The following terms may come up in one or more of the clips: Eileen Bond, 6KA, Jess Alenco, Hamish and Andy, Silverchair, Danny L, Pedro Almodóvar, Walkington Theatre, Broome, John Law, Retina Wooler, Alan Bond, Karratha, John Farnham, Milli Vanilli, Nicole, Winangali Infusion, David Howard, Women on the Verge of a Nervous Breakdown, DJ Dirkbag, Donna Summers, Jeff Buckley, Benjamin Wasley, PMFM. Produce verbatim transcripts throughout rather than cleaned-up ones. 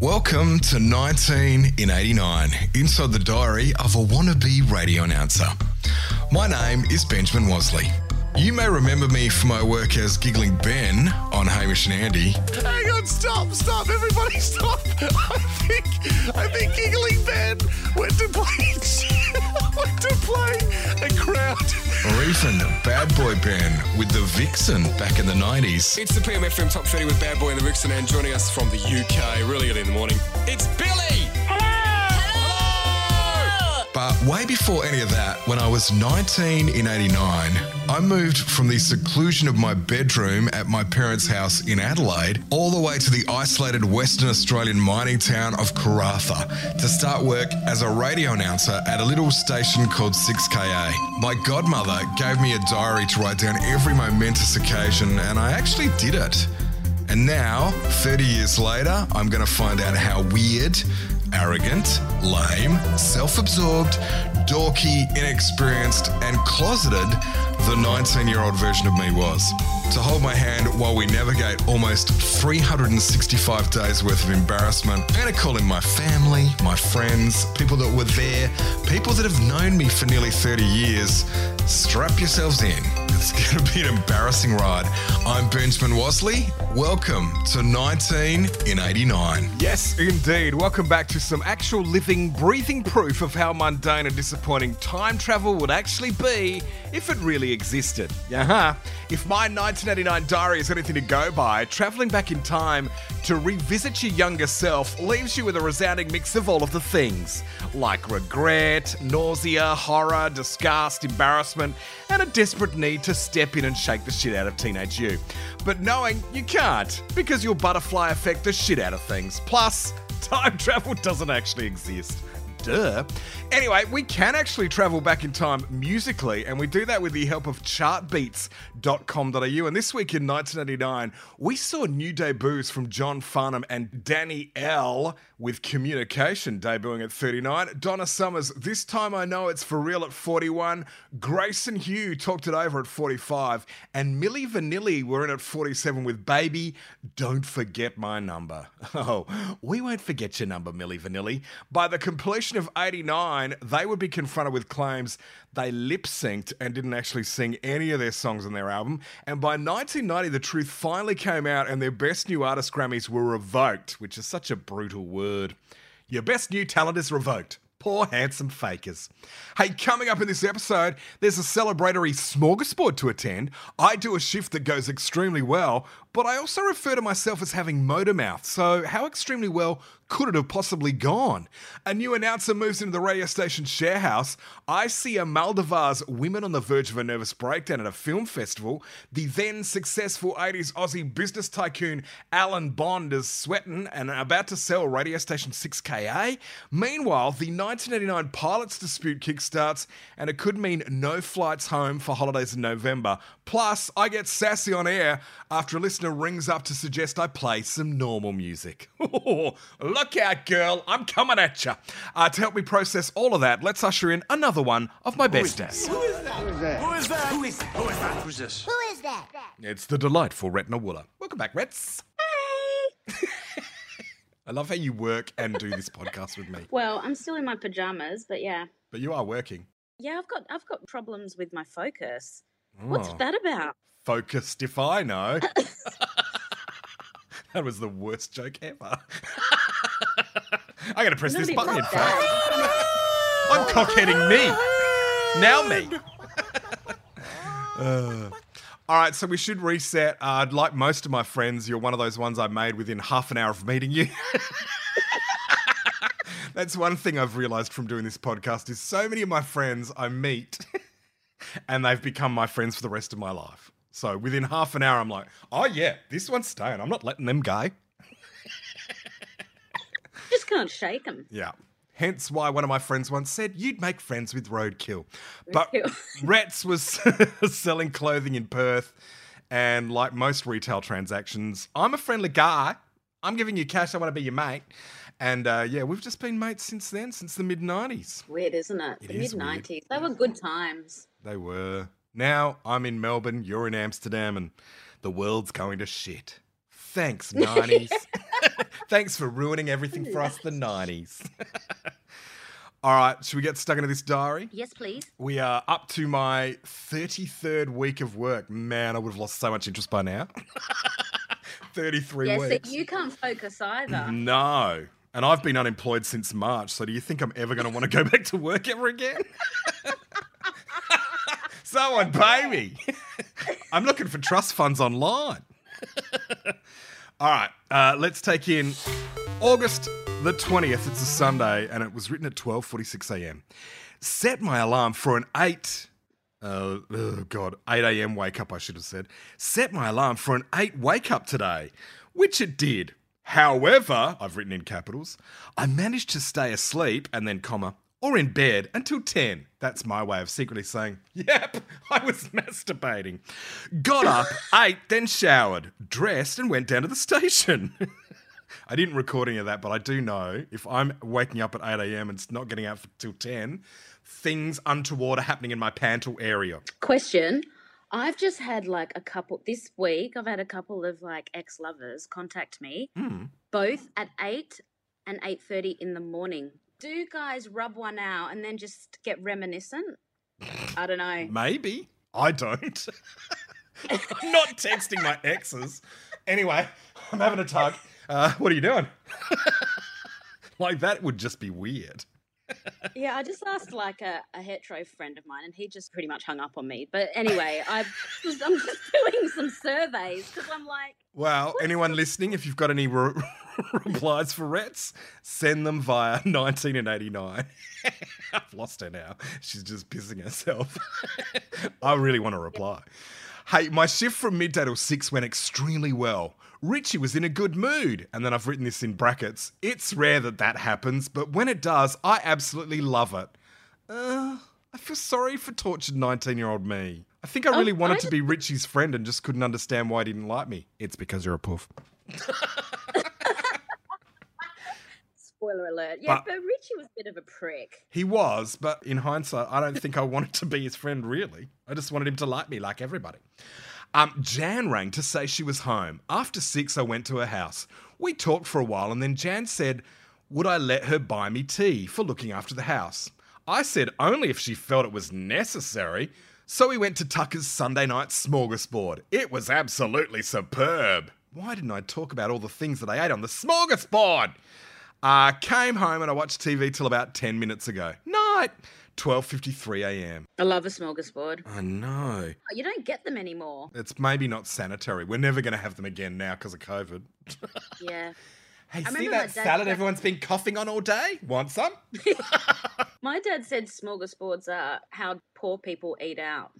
Welcome to nineteen in eighty-nine, inside the diary of a wannabe radio announcer. My name is Benjamin Wasley. You may remember me from my work as Giggling Ben on Hamish and Andy. Hang on, stop, stop, everybody stop. I think, I think Giggling Ben went to play, went to play a crowd. Or even Bad Boy Ben with the Vixen back in the nineties. It's the P M F M Top thirty with Bad Boy and the Vixen, and joining us from the U K really early in the morning, it's Billy! But way before any of that, when I was nineteen in eighty-nine, I moved from the seclusion of my bedroom at my parents' house in Adelaide all the way to the isolated Western Australian mining town of Karratha to start work as a radio announcer at a little station called six K A. My godmother gave me a diary to write down every momentous occasion, and I actually did it. And now, thirty years later, I'm going to find out how weird, arrogant, lame, self-absorbed, dorky, inexperienced and closeted the nineteen-year-old version of me was. To hold my hand while we navigate almost three hundred sixty-five days worth of embarrassment, and to call in my family, my friends, people that were there, people that have known me for nearly thirty years. Strap yourselves in. It's going to be an embarrassing ride. I'm Benjamin Wasley. Welcome to nineteen in eighty-nine. Yes, indeed. Welcome back to some actual living, breathing proof of how mundane and disappointing time travel would actually be if it really existed. Uh-huh. If my nineteen eighty-nine diary is anything to go by, travelling back in time to revisit your younger self leaves you with a resounding mix of all of the things, like regret, nausea, horror, disgust, embarrassment, and a desperate need to step in and shake the shit out of teenage you. But knowing you can't, because you'll butterfly effect the shit out of things. Plus, time travel doesn't actually exist. Duh. Anyway, we can actually travel back in time musically, and we do that with the help of chart beats dot com dot a u. And this week in nineteen eighty-nine, we saw new debuts from John Farnham and Danny L with Communication debuting at thirty-nine. Donna Summers, This Time I Know It's For Real at forty-one. Grace and Hugh talked it over at forty-five. And Milli Vanilli were in at forty-seven with Baby, Don't Forget My Number. Oh, we won't forget your number, Milli Vanilli. By the completion of eighty-nine, they would be confronted with claims they lip-synced and didn't actually sing any of their songs on their album. And by nineteen ninety, the truth finally came out and their Best New Artist Grammys were revoked, which is such a brutal word. Your best new talent is revoked. Poor handsome fakers. Hey, coming up in this episode, there's a celebratory smorgasbord to attend. I do a shift that goes extremely well, but I also refer to myself as having motor mouth, so how extremely well could it have possibly gone? A new announcer moves into the radio station sharehouse. I see Almodóvar's Women on the Verge of a Nervous Breakdown at a film festival. The then successful eighties Aussie business tycoon Alan Bond is sweating and about to sell radio station six K A. Meanwhile, the nineteen eighty-nine pilots dispute kickstarts, and it could mean no flights home for holidays in November. Plus, I get sassy on air after a listener rings up to suggest I play some normal music. Look out, girl, I'm coming at you. Uh, to help me process all of that, let's usher in another one of my besties. Who is that? Who is that? Who is that? Who is that? Who is that? Who is this? Who is that? It's the delightful Retina Wooler. Welcome back, Rets. Hi. I love how you work and do this podcast with me. Well, I'm still in my pajamas, but yeah. But you are working. Yeah, I've got I've got problems with my focus. Oh. What's that about? Focused if I know. That was the worst joke ever. I gotta press Nobody this button in fact. I'm cockheading me. Now me. uh. All right, so we should reset. Uh, like most of my friends, you're one of those ones I made within half an hour of meeting you. That's one thing I've realised from doing this podcast is so many of my friends I meet and they've become my friends for the rest of my life. So within half an hour, I'm like, oh, yeah, this one's staying. I'm not letting them go. Just can't shake them. Yeah. Hence why one of my friends once said, you'd make friends with roadkill. But Rats was selling clothing in Perth, and like most retail transactions, I'm a friendly guy. I'm giving you cash. I want to be your mate. And, uh, yeah, we've just been mates since then, since the mid-nineties. Weird, isn't it? It the is mid-nineties. Weird. They were good times. They were. Now I'm in Melbourne, you're in Amsterdam, and the world's going to shit. Thanks, nineties. Thanks for ruining everything for us, the nineties. All right, should we get stuck into this diary? Yes, please. We are up to my thirty-third week of work. Man, I would have lost so much interest by now. thirty-three yeah, weeks. So you can't focus either. No. And I've been unemployed since March, so do you think I'm ever going to want to go back to work ever again? Someone pay me. I'm looking for trust funds online. All right, uh, let's take in August the twentieth. It's a Sunday, and it was written at twelve forty-six a.m. Set my alarm for an eight... Uh, oh, God, eight a.m. wake-up, I should have said. Set my alarm for an eight wake-up today, which it did. However, I've written in capitals, I managed to stay asleep and then comma, or in bed until ten. That's my way of secretly saying, yep, I was masturbating. Got up, ate, then showered, dressed and went down to the station. I didn't record any of that, but I do know if I'm waking up at eight a.m. and not getting out till ten, things untoward are happening in my pantal area. Question. I've just had like a couple, this week I've had a couple of like ex-lovers contact me, mm. both at eight and eight thirty in the morning. Do you guys rub one out and then just get reminiscent? I don't know. Maybe. I don't. I'm not texting my exes. Anyway, I'm having a tug. Uh, what are you doing? Like that would just be weird. Yeah, I just asked like a, a hetero friend of mine and he just pretty much hung up on me. But anyway, I was, I'm just doing some surveys because I'm like... Well, anyone listening, if you've got any re- replies for Rets, send them via nineteen and eighty-nine. I've lost her now. She's just pissing herself. I really want to reply. Hey, my shift from midday till six went extremely well. Richie was in a good mood. And then I've written this in brackets. It's rare that that happens, but when it does, I absolutely love it. Uh, I feel sorry for tortured nineteen-year-old me. I think I really oh, wanted I just... to be Richie's friend and just couldn't understand why he didn't like me. It's because you're a poof. Spoiler alert. Yeah, but, but Richie was a bit of a prick. He was, but in hindsight, I don't think I wanted to be his friend, really. I just wanted him to like me like everybody. Um, Jan rang to say she was home. After six, I went to her house. We talked for a while, and then Jan said, would I let her buy me tea for looking after the house? I said only if she felt it was necessary. So we went to Tucker's Sunday night smorgasbord. It was absolutely superb. Why didn't I talk about all the things that I ate on the smorgasbord? I uh, came home and I watched T V till about ten minutes ago. Night, twelve fifty-three a.m. I love a smorgasbord. I know. Oh, you don't get them anymore. It's maybe not sanitary. We're never going to have them again now because of COVID. Yeah. Hey, I see that salad said, everyone's been coughing on all day? Want some? My dad said smorgasbords are how poor people eat out.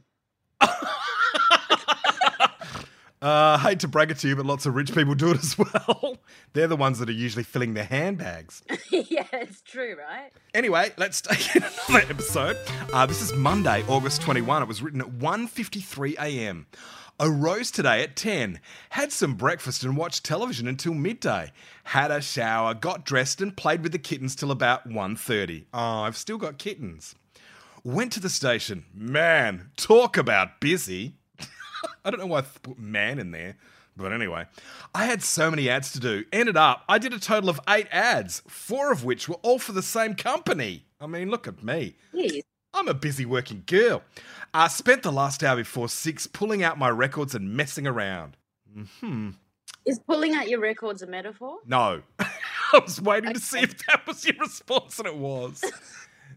Uh, hate to brag it to you, but lots of rich people do it as well. They're the ones that are usually filling their handbags. Yeah, it's true, right? Anyway, let's take another episode. Uh, this is Monday, August twenty-first. It was written at one fifty-three a.m. I rose today at ten, had some breakfast and watched television until midday, had a shower, got dressed and played with the kittens till about one thirty. Oh, I've still got kittens. Went to the station. Man, talk about busy. I don't know why I put man in there, but anyway. I had so many ads to do. Ended up, I did a total of eight ads, four of which were all for the same company. I mean, look at me. Yes. I'm a busy working girl. I spent the last hour before six pulling out my records and messing around. Mm-hmm. Is pulling out your records a metaphor? No. I was waiting okay. to see if that was your response, and it was.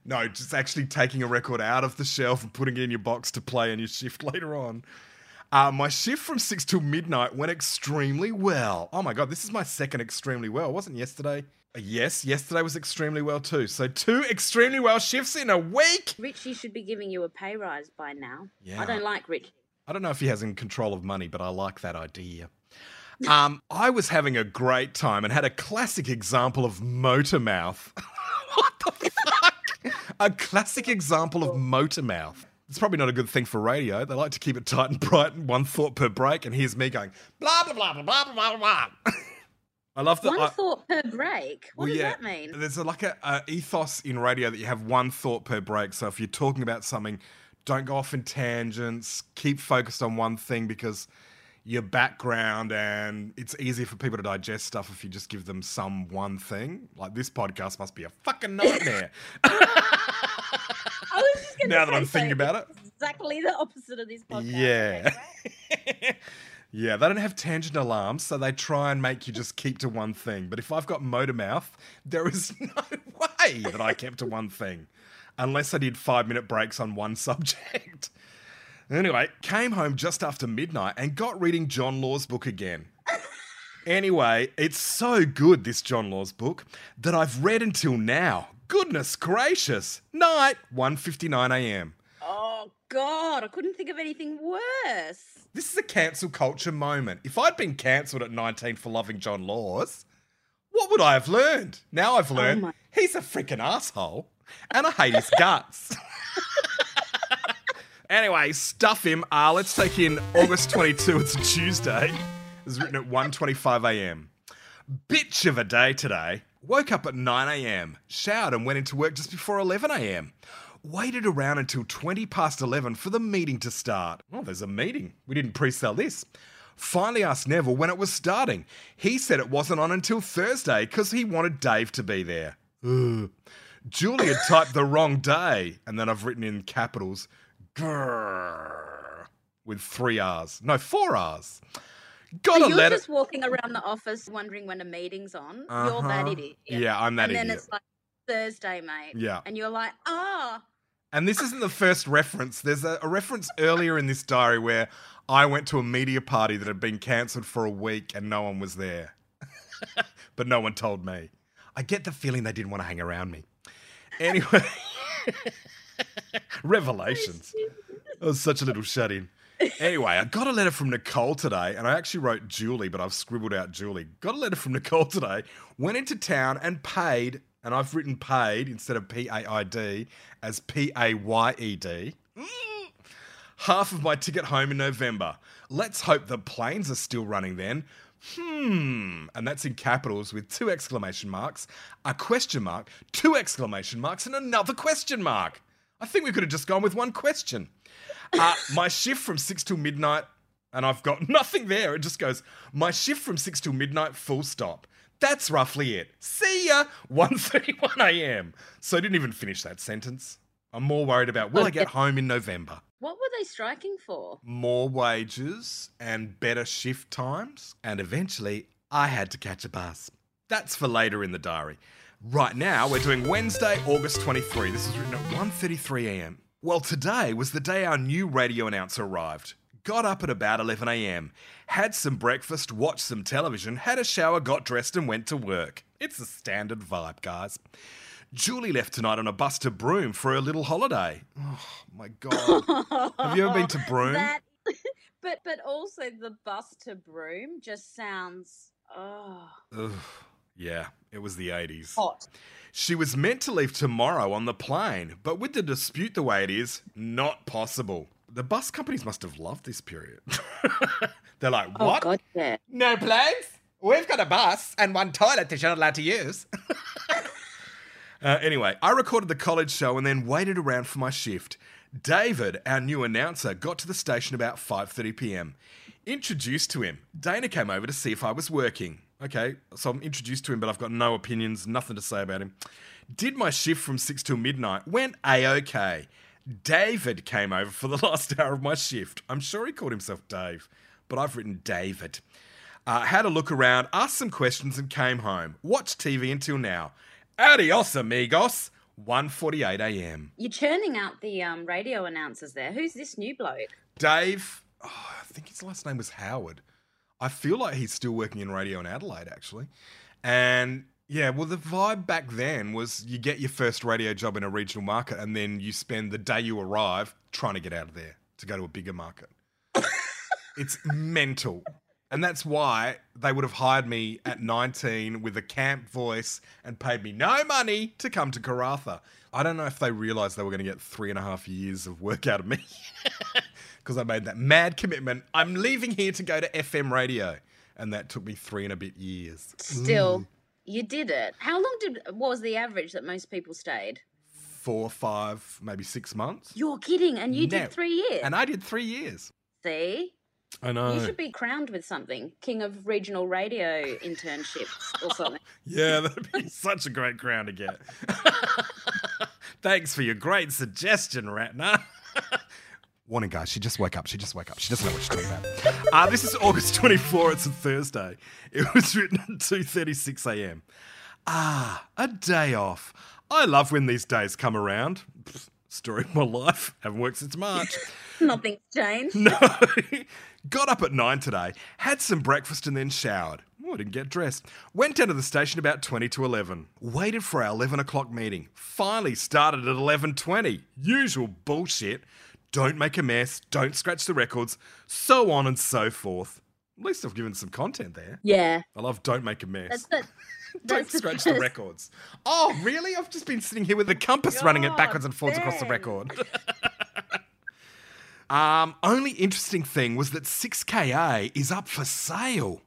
No, just actually taking a record out of the shelf and putting it in your box to play in your shift later on. Uh, my shift from six till midnight went extremely well. Oh, my God, this is my second extremely well. Wasn't yesterday? Uh, yes, yesterday was extremely well too. So two extremely well shifts in a week. Richie should be giving you a pay rise by now. Yeah. I don't like Richie. I don't know if he has in control of money, but I like that idea. Um, I was having a great time and had a classic example of motor mouth. What the fuck? A classic example of motor mouth. It's probably not a good thing for radio. They like to keep it tight and bright and one thought per break. And here's me going, blah, blah, blah, blah, blah, blah, blah. I love that. One I, thought per break? What well, does yeah, that mean? There's a, like an a ethos in radio that you have one thought per break. So if you're talking about something, don't go off in tangents. Keep focused on one thing because your background, and it's easier for people to digest stuff if you just give them some one thing. Like, this podcast must be a fucking nightmare. I was just going to say, now that I'm so thinking about it, exactly the opposite of this podcast. Yeah. Right? Yeah, they don't have tangent alarms, so they try and make you just keep to one thing. But if I've got motor mouth, there is no way that I kept to one thing, unless I did five-minute breaks on one subject. Anyway, came home just after midnight and got reading John Law's book again. Anyway, it's so good, this John Law's book, that I've read until now. Goodness gracious. Night, one fifty-nine a.m. Oh, God, I couldn't think of anything worse. This is a cancel culture moment. If I'd been cancelled at nineteen for loving John Laws, what would I have learned? Now I've learned oh my- he's a freaking asshole and I hate his guts. Anyway, stuff him. Uh, let's take in August twenty-second. It's a Tuesday. It was written at one twenty-five a.m. Bitch of a day today. Woke up at nine a.m. Showered and went into work just before eleven a.m. Waited around until twenty past eleven for the meeting to start. Oh, there's a meeting. We didn't pre-sell this. Finally asked Neville when it was starting. He said it wasn't on until Thursday because he wanted Dave to be there. Ugh. Julia typed the wrong day. And then I've written in capitals, grrr, with three R's. No, four R's. Got so you're letter- just walking around the office wondering when a meeting's on. Uh-huh. You're that idiot. Yeah, I'm that and idiot. And then it's like Thursday, mate. Yeah. And you're like, ah. Oh. And this isn't the first reference. There's a, a reference earlier in this diary where I went to a media party that had been cancelled for a week and no one was there. But no one told me. I get the feeling they didn't want to hang around me. Anyway. Revelations. That was such a little shut-in. Anyway, I got a letter from Nicole today, and I actually wrote Julie, but I've scribbled out Julie. Got a letter from Nicole today, went into town and paid, and I've written paid instead of P A I D as P A Y E D. Half of my ticket home in November. Let's hope the planes are still running then. Hmm. And that's in capitals with two exclamation marks, a question mark, two exclamation marks, and another question mark. I think we could have just gone with one question. Uh, my shift from six till midnight, and I've got nothing there. It just goes, my shift from six till midnight, full stop. That's roughly it. See ya, one thirty-one a.m. So I didn't even finish that sentence. I'm more worried about, will I get home in November? What were they striking for? More wages and better shift times. And eventually, I had to catch a bus. That's for later in the diary. Right now, we're doing Wednesday, August twenty-third. This is written at one thirty-three a.m. Well, today was the day our new radio announcer arrived. Got up at about eleven a.m. Had some breakfast, watched some television, had a shower, got dressed and went to work. It's a standard vibe, guys. Julie left tonight on a bus to Broome for her little holiday. Oh, my God. Have you ever been to Broome? That, but, but also the bus to Broome just sounds... Oh. Ugh. Yeah, it was the eighties. Hot. She was meant to leave tomorrow on the plane, but with the dispute the way it is, not possible. The bus companies must have loved this period. They're like, what? Oh, God, yeah. No planes? We've got a bus and one toilet that you're not allowed to use. uh, anyway, I recorded the college show and then waited around for my shift. David, our new announcer, got to the station about five thirty p.m. Introduced to him. Dana came over to see if I was working. Okay, so I'm introduced to him, but I've got no opinions, nothing to say about him. Did my shift from six till midnight. Went A-OK. David came over for the last hour of my shift. I'm sure he called himself Dave, but I've written David. Uh, had a look around, asked some questions and came home. Watched T V until now. Adios, amigos. one forty-eight a.m. You're churning out the um, radio announcers there. Who's this new bloke? Dave. Oh, I think his last name was Howard. I feel like he's still working in radio in Adelaide, actually. And, yeah, well, the vibe back then was you get your first radio job in a regional market and then you spend the day you arrive trying to get out of there to go to a bigger market. It's mental. And that's why they would have hired me at nineteen with a camp voice and paid me no money to come to Karratha. I don't know if they realised they were going to get three and a half years of work out of me. Because I made that mad commitment. I'm leaving here to go to F M radio. And that took me three and a bit years. Still, mm. You did it. How long did, what was the average that most people stayed? Four, five, maybe six months. You're kidding. And you no. did three years. And I did three years. See? I know. You should be crowned with something, King of Regional Radio Internships or something. Yeah, that'd be such a great crown to get. Thanks for your great suggestion, Ratna. Warning, guys, she just woke up. She just woke up. She doesn't know what she's talking about. Uh, this is August twenty-fourth. It's a Thursday. It was written at two thirty-six a m Ah, a day off. I love when these days come around. Pfft, story of my life. Haven't worked since March. Nothing's changed. No. Got up at nine today, had some breakfast and then showered. Oh, I didn't get dressed. Went down to the station about twenty to eleven. Waited for our eleven o'clock meeting. Finally started at eleven twenty. Usual bullshit. Don't make a mess. Don't scratch the records. So on and so forth. At least I've given some content there. Yeah. I love don't make a mess. That's the, don't that's scratch the, the records. Oh, really? I've just been sitting here with the compass God, running it backwards and forwards ben. across the record. um, only interesting thing was that six K A is up for sale.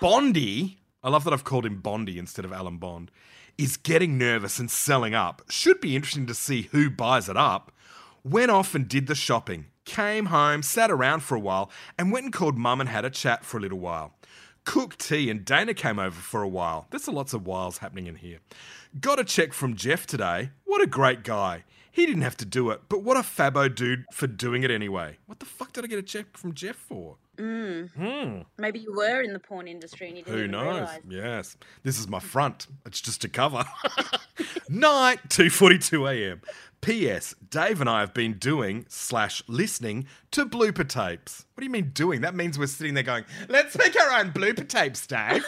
Bondy, I love that I've called him Bondy instead of Alan Bond, is getting nervous and selling up. Should be interesting to see who buys it up. Went off and did the shopping. Came home, sat around for a while, and went and called Mum and had a chat for a little while. Cooked tea and Dana came over for a while. There's lots of whiles happening in here. Got a check from Jeff today. What a great guy. He didn't have to do it, but what a fabbo dude for doing it anyway. What the fuck did I get a check from Jeff for? Mm. Mm. Maybe you were in the porn industry and you didn't Who even knows? Realise. Yes. This is my front. It's just a cover. Night, two forty-two a m P S. Dave and I have been doing slash listening to blooper tapes. What do you mean doing? That means we're sitting there going, let's make our own blooper tapes, Dave.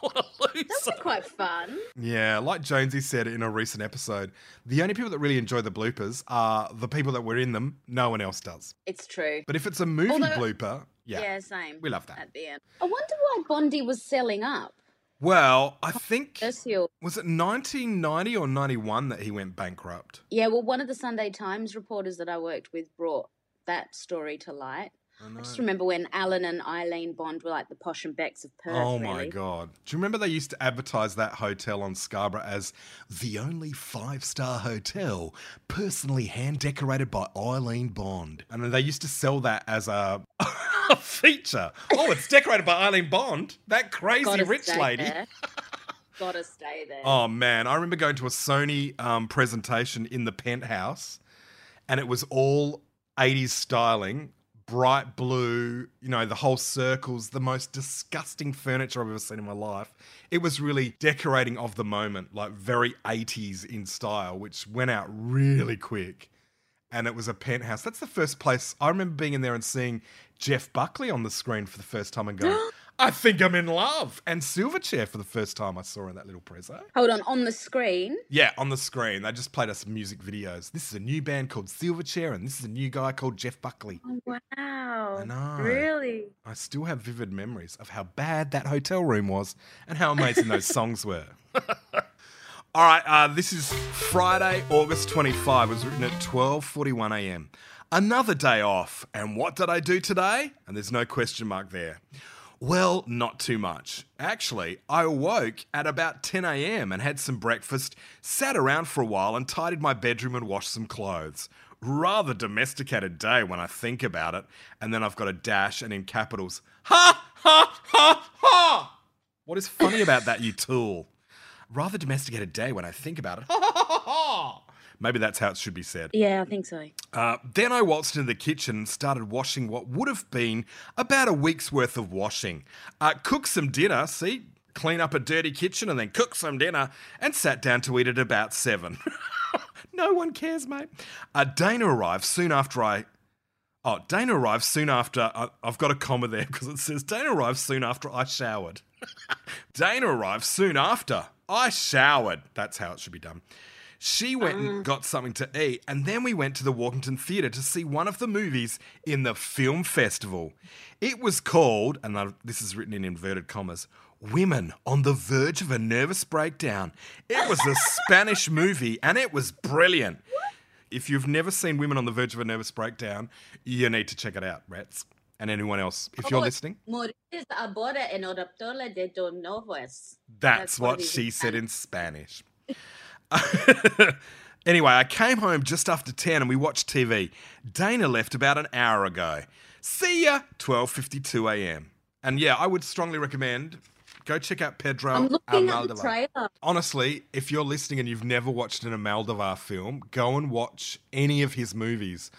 What a loser. That's quite fun. Yeah, like Jonesy said in a recent episode, the only people that really enjoy the bloopers are the people that were in them. No one else does. It's true. But if it's a movie Although, blooper, yeah. Yeah, same. We love that. At the end. I wonder why Bondi was selling up. Well, I think, was it nineteen ninety or ninety-one that he went bankrupt? Yeah, well, one of the Sunday Times reporters that I worked with brought that story to light. I, I just remember when Alan and Eileen Bond were like the posh and becks of Perth. Oh, my really. God. Do you remember they used to advertise that hotel on Scarborough as the only five-star hotel personally hand-decorated by Eileen Bond? And they used to sell that as a... a feature. Oh, it's decorated by Eileen Bond, that crazy Gotta rich stay lady. There. Gotta stay there. Oh, man. I remember going to a Sony um, presentation in the penthouse and it was all eighties styling, bright blue, you know, the whole circles, the most disgusting furniture I've ever seen in my life. It was really decorating of the moment, like very eighties in style, which went out really quick. And it was a penthouse. That's the first place. I remember being in there and seeing Jeff Buckley on the screen for the first time and going, I think I'm in love. And Silverchair for the first time I saw in that little prezzo. Hold on, on the screen? Yeah, on the screen. They just played us some music videos. This is a new band called Silverchair and this is a new guy called Jeff Buckley. Oh, wow. I know. Really? I still have vivid memories of how bad that hotel room was and how amazing those songs were. All right, uh, this is Friday, August twenty-fifth. It was written at twelve forty-one a m Another day off. And what did I do today? And there's no question mark there. Well, not too much. Actually, I awoke at about ten a m and had some breakfast, sat around for a while and tidied my bedroom and washed some clothes. Rather domesticated day when I think about it. And then I've got a dash and in capitals, ha, ha, ha, ha. What is funny about that, you tool? Rather domesticated day when I think about it. Ha, ha, ha, ha. Maybe that's how it should be said. Yeah, I think so. Uh, then I waltzed into the kitchen and started washing what would have been about a week's worth of washing. Uh, cooked some dinner, see? Clean up a dirty kitchen and then cook some dinner and sat down to eat at about seven. No one cares, mate. Uh, Dana arrived soon after I... Oh, Dana arrived soon after... I... I've got a comma there because it says Dana arrived soon after I showered. Dana arrived soon after... I showered. That's how it should be done. She went um. and got something to eat, and then we went to the Walkington Theatre to see one of the movies in the film festival. It was called, and I, this is written in inverted commas, Women on the Verge of a Nervous Breakdown. It was a Spanish movie, and it was brilliant. What? If you've never seen Women on the Verge of a Nervous Breakdown, you need to check it out, rats. And anyone else, if you're listening. That's what she said in Spanish. Anyway, I came home just after ten and we watched T V. Dana left about an hour ago. See ya! twelve fifty-two a m And yeah, I would strongly recommend... Go check out Pedro Almodóvar. I'm looking at the trailer. Honestly, if you're listening and you've never watched an Almodóvar film, go and watch any of his movies.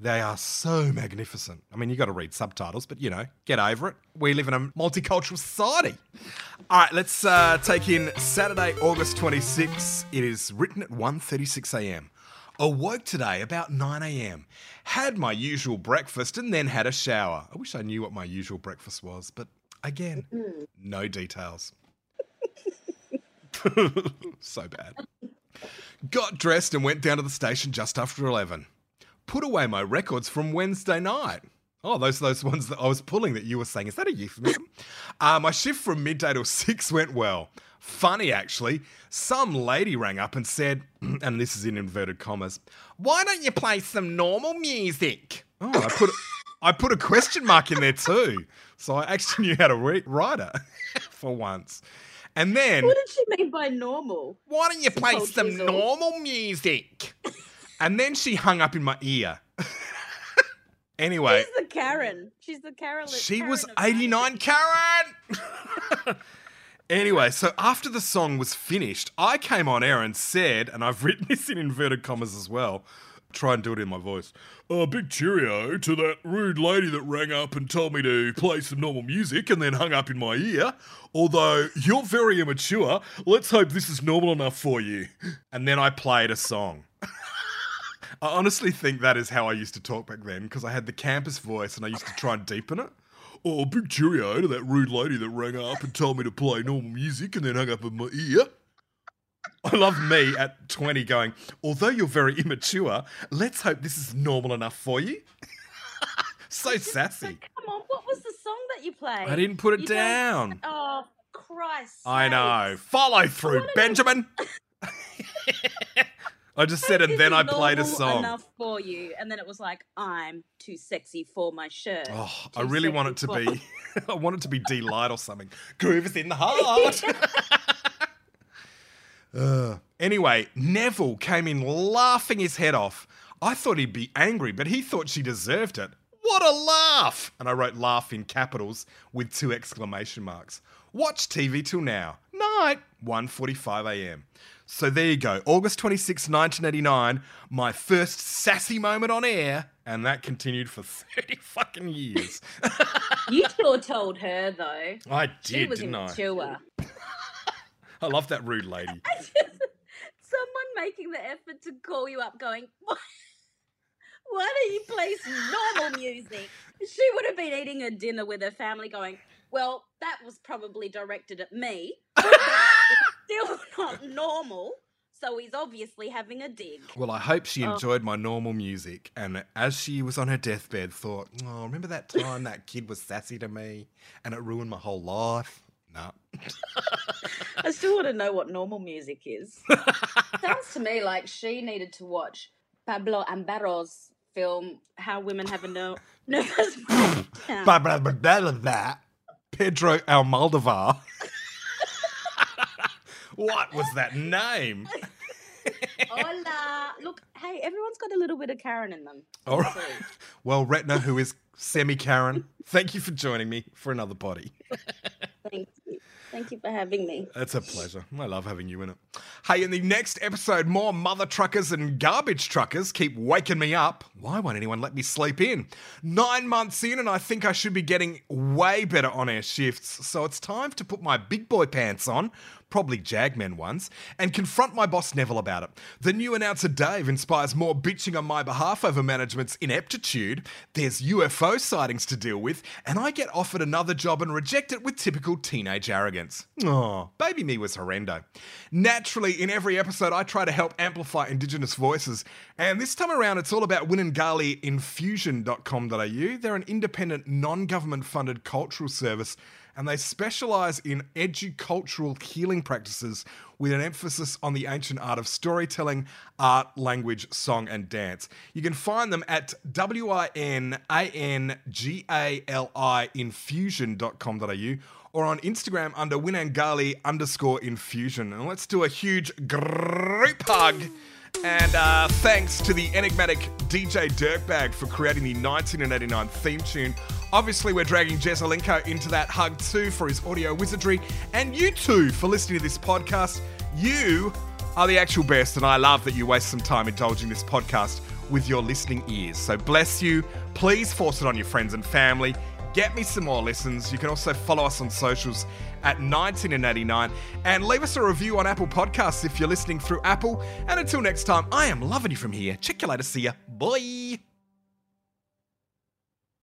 They are so magnificent. I mean, you got to read subtitles, but, you know, get over it. We live in a multicultural society. All right, let's uh, take in Saturday, August twenty-sixth. It is written at one thirty-six a m Awoke today about nine a m Had my usual breakfast and then had a shower. I wish I knew what my usual breakfast was, but... Again, mm-hmm. no details. So bad. Got dressed and went down to the station just after eleven. Put away my records from Wednesday night. Oh, those those ones that I was pulling that you were saying. Is that a euphemism? uh, my shift from midday till six went well. Funny, actually. Some lady rang up and said, and this is in inverted commas, "Why don't you play some normal music?" Oh, I put... I put a question mark in there too. So I actually knew how to re- write it for once. And then... What did she mean by normal? Why don't you some play some chisel. normal music? And then she hung up in my ear. Anyway. She's the Karen. She's the Karen. She Karen was eighty-nine Karen. Anyway, so after the song was finished, I came on air and said, and I've written this in inverted commas as well, try and do it in my voice. A uh, big cheerio to that rude lady that rang up and told me to play some normal music and then hung up in my ear. Although you're very immature, let's hope this is normal enough for you. And then I played a song. I honestly think that is how I used to talk back then, because I had the campus voice and I used to try and deepen it. Oh, big cheerio to that rude lady that rang up and told me to play normal music and then hung up in my ear. I love me at twenty going, although you're very immature, let's hope this is normal enough for you. So sassy. Like, come on, what was the song that you played? I didn't put it you down. Oh, Christ. I know. Follow through, Benjamin. I just said it, then I played a song. Enough for you, and then it was like, I'm too sexy for my shirt. Oh, I really want it to be, I want it to be D-Light or something. Groove is in the heart. Uh, anyway, Neville came in laughing his head off. I thought he'd be angry, but he thought she deserved it. What a laugh! And I wrote laugh in capitals with two exclamation marks. Watch T V till now. Night, one forty-five a m So there you go. August twenty-sixth, nineteen eighty-nine, my first sassy moment on air, and that continued for thirty fucking years. You sure told her, though. I did, she was didn't immature. I? I love that rude lady. I just, someone making the effort to call you up going, why don't you play some normal music? She would have been eating her dinner with her family going, well, that was probably directed at me. It's still not normal. So he's obviously having a dig. Well, I hope she enjoyed oh. my normal music and as she was on her deathbed thought, oh, remember that time that kid was sassy to me and it ruined my whole life? No. I still want to know what normal music is. Sounds to me like she needed to watch Pablo Ambaro's film How Women Have a No Nervous Breakdown. Pedro Almodóvar. What was that name? Hola. Look, hey, everyone's got a little bit of Karen in them. All right. Well, Retina, who is semi-Karen, thank you for joining me for another potty. Thank you. Thank you for having me. It's a pleasure. I love having you in it. Hey, in the next episode, more mother truckers and garbage truckers keep waking me up. Why won't anyone let me sleep in? Nine months in and I think I should be getting way better on-air shifts, so it's time to put my big boy pants on, probably Jagmen ones, and confront my boss Neville about it. The new announcer Dave inspires more bitching on my behalf over management's ineptitude. There's U F O sightings to deal with, and I get offered another job and reject it with typical teenage arrogance. Oh, baby me was horrendo. Naturally, in every episode, I try to help amplify Indigenous voices, and this time around, it's all about winangali infusion dot com dot a u. They're an independent, non-government funded cultural service, and they specialise in educultural healing practices with an emphasis on the ancient art of storytelling, art, language, song and dance. You can find them at w i n a n g a l i infusion dot com dot a u or on Instagram under winangali underscore infusion. And let's do a huge group hug And uh, thanks to the enigmatic D J Dirkbag for creating the nineteen eighty-nine theme tune. Obviously, we're dragging Jess Alenco into that hug too for his audio wizardry. And you too for listening to this podcast. You are the actual best, and I love that you waste some time indulging this podcast with your listening ears. So bless you. Please force it on your friends and family. Get me some more listens. You can also follow us on socials at nineteen eighty-nine and leave us a review on Apple Podcasts if you're listening through Apple. And until next time, I am loving you from here. Check you later. See ya. Bye.